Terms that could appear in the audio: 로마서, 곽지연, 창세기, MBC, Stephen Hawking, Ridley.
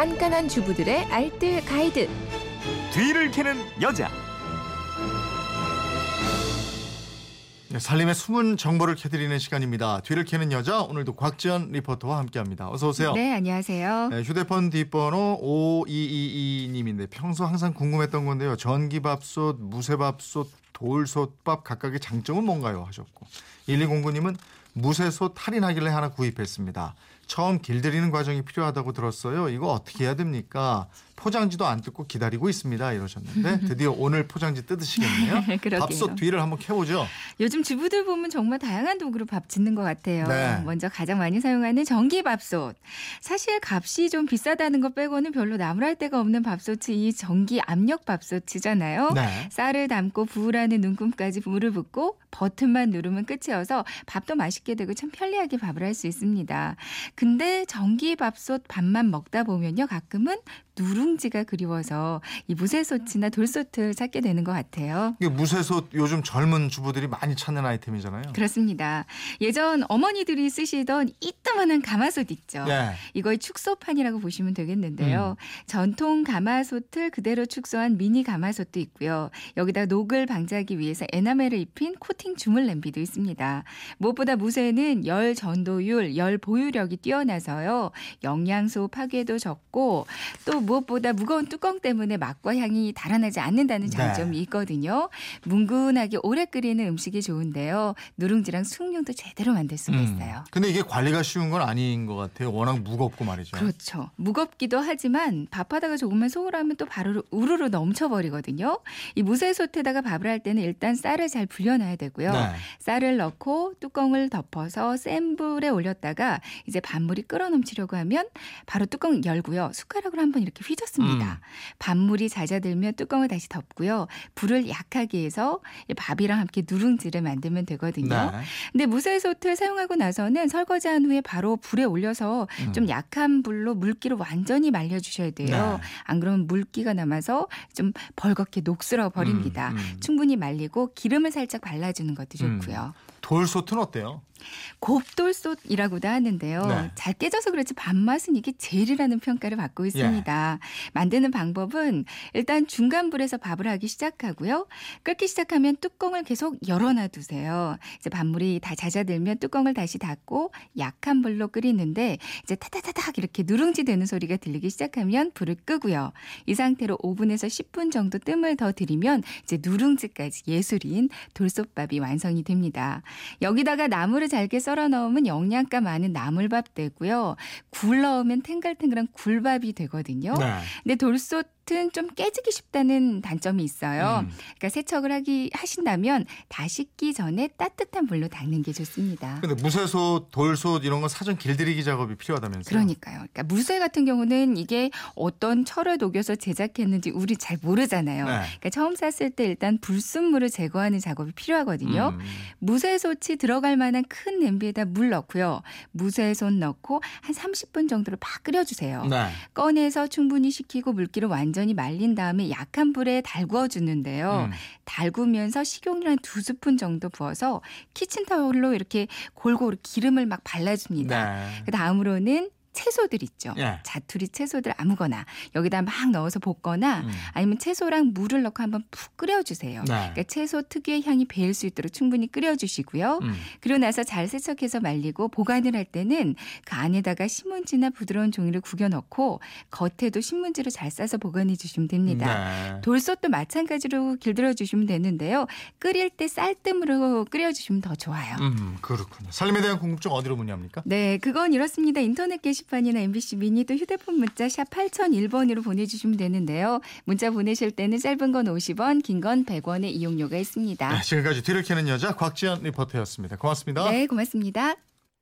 깐깐한 주부들의 알뜰 가이드. 뒤를 캐는 여자. 살림의 숨은 정보를 캐드리는 시간입니다. 뒤를 캐는 여자, 오늘도 곽지연 리포터와 함께합니다. 어서 오세요. 네, 안녕하세요. 네, 휴대폰 뒷번호 5222님인데 평소 항상 궁금했던 건데요. 전기밥솥, 무쇠밥솥, 돌솥밥 각각의 장점은 뭔가요? 하셨고 1209님은 무쇠솥 할인하길래 하나 구입했습니다. 처음 길들이는 과정이 필요하다고 들었어요. 이거 어떻게 해야 됩니까? 포장지도 안 뜯고 기다리고 있습니다. 이러셨는데 드디어 오늘 포장지 뜯으시겠네요. 밥솥 뒤를 한번 캐보죠. 요즘 주부들 보면 정말 다양한 도구로 밥 짓는 것 같아요. 네. 먼저 가장 많이 사용하는 전기밥솥. 사실 값이 좀 비싸다는 것 빼고는 별로 나무랄 데가 없는 밥솥이 이 전기 압력밥솥이잖아요. 네. 쌀을 담고 부으라는 눈금까지 물을 붓고 버튼만 누르면 끝이어서 밥도 맛있게 되고 참 편리하게 밥을 할 수 있습니다. 근데 전기밥솥 밥만 먹다 보면요, 가끔은 누룽지가 그리워서 이 무쇠솥이나 돌솥을 찾게 되는 것 같아요. 이게 무쇠솥 요즘 젊은 주부들이 많이 찾는 아이템이잖아요. 그렇습니다. 예전 어머니들이 쓰시던 이따만한 가마솥 있죠. 네. 이거의 축소판이라고 보시면 되겠는데요. 전통 가마솥을 그대로 축소한 미니 가마솥도 있고요. 여기다 녹을 방지하기 위해서 에나멜을 입힌 코팅 주물 냄비도 있습니다. 무엇보다 무쇠는 열 전도율, 열 보유력이 뛰어나서요. 영양소 파괴도 적고 또 무엇보다 무거운 뚜껑 때문에 맛과 향이 달아나지 않는다는 장점이 있거든요. 뭉근하게 오래 끓이는 음식이 좋은데요. 누룽지랑 숭늉도 제대로 만들 수가 있어요. 근데 이게 관리가 쉬운 건 아닌 것 같아요. 워낙 무겁고 말이죠. 그렇죠. 무겁기도 하지만 밥하다가 조금만 소홀하면 또 바로 우르르 넘쳐버리거든요. 이 무쇠솥에다가 밥을 할 때는 일단 쌀을 잘 불려놔야 되고요. 네. 쌀을 넣고 뚜껑을 덮어서 센 불에 올렸다가 이제 밥물이 끓어넘치려고 하면 바로 뚜껑 열고요. 숟가락으로 한번 이렇게 휘젓습니다. 밥물이 잦아들면 뚜껑을 다시 덮고요. 불을 약하게 해서 밥이랑 함께 누룽지를 만들면 되거든요. 네. 근데 무쇠솥을 사용하고 나서는 설거지한 후에 바로 불에 올려서 좀 약한 불로 물기를 완전히 말려주셔야 돼요. 네. 안 그러면 물기가 남아서 좀 벌겋게 녹슬어 버립니다. 충분히 말리고 기름을 살짝 발라주는 것도 좋고요. 돌솥은 어때요? 곱돌솥이라고도 하는데요. 네. 잘 깨져서 그렇지 밥맛은 이게 제일이라는 평가를 받고 있습니다. 예. 만드는 방법은 일단 중간 불에서 밥을 하기 시작하고요. 끓기 시작하면 뚜껑을 계속 열어놔두세요. 이제 밥물이 다 잦아들면 뚜껑을 다시 닫고 약한 불로 끓이는데 이제 타다다닥 이렇게 누룽지 되는 소리가 들리기 시작하면 불을 끄고요. 이 상태로 5분에서 10분 정도 뜸을 더 들이면 이제 누룽지까지 예술인 돌솥밥이 완성이 됩니다. 여기다가 나물을 잘게 썰어 넣으면 영양가 많은 나물밥 되고요. 굴 넣으면 탱글탱글한 굴밥이 되거든요. 네. 근데 돌솥 좀 깨지기 쉽다는 단점이 있어요. 그러니까 세척을 하신다면 다 씻기 전에 따뜻한 물로 닦는 게 좋습니다. 그런데 무쇠솥, 돌솥 이런 건 사전 길들이기 작업이 필요하다면서요? 그러니까요. 그러니까 무쇠 같은 경우는 이게 어떤 철을 녹여서 제작했는지 우리 잘 모르잖아요. 네. 그러니까 처음 샀을 때 일단 불순물을 제거하는 작업이 필요하거든요. 무쇠솥이 들어갈 만한 큰 냄비에다 물 넣고요. 무쇠솥 넣고 한 30분 정도로 팍 끓여주세요. 네. 꺼내서 충분히 식히고 물기를 완전히 말린 다음에 약한 불에 달구어 주는데요. 달구면서 식용유 한 2스푼 정도 부어서 키친타올로 이렇게 골고루 기름을 막 발라줍니다. 네. 그 다음으로는 채소들 있죠. 예. 자투리 채소들 아무거나 여기다 막 넣어서 볶거나 아니면 채소랑 물을 넣고 한번 푹 끓여주세요. 네. 그러니까 채소 특유의 향이 배일 수 있도록 충분히 끓여주시고요. 그리고 나서 잘 세척해서 말리고 보관을 할 때는 그 안에다가 신문지나 부드러운 종이를 구겨 넣고 겉에도 신문지를 잘 싸서 보관해 주시면 됩니다. 네. 돌솥도 마찬가지로 길들여 주시면 되는데요. 끓일 때 쌀뜨물로 끓여주시면 더 좋아요. 그렇군요. 살림에 대한 궁금증 어디로 문의합니까? 네, 그건 이렇습니다. 인터넷 게시판이나 MBC 미니 또 휴대폰 문자 샵 8001번으로 보내주시면 되는데요. 문자 보내실 때는 짧은 건 50원, 긴 건 100원의 이용료가 있습니다. 네, 지금까지 뒤를 캐는 여자 곽지연 리포터였습니다. 고맙습니다. 네, 고맙습니다.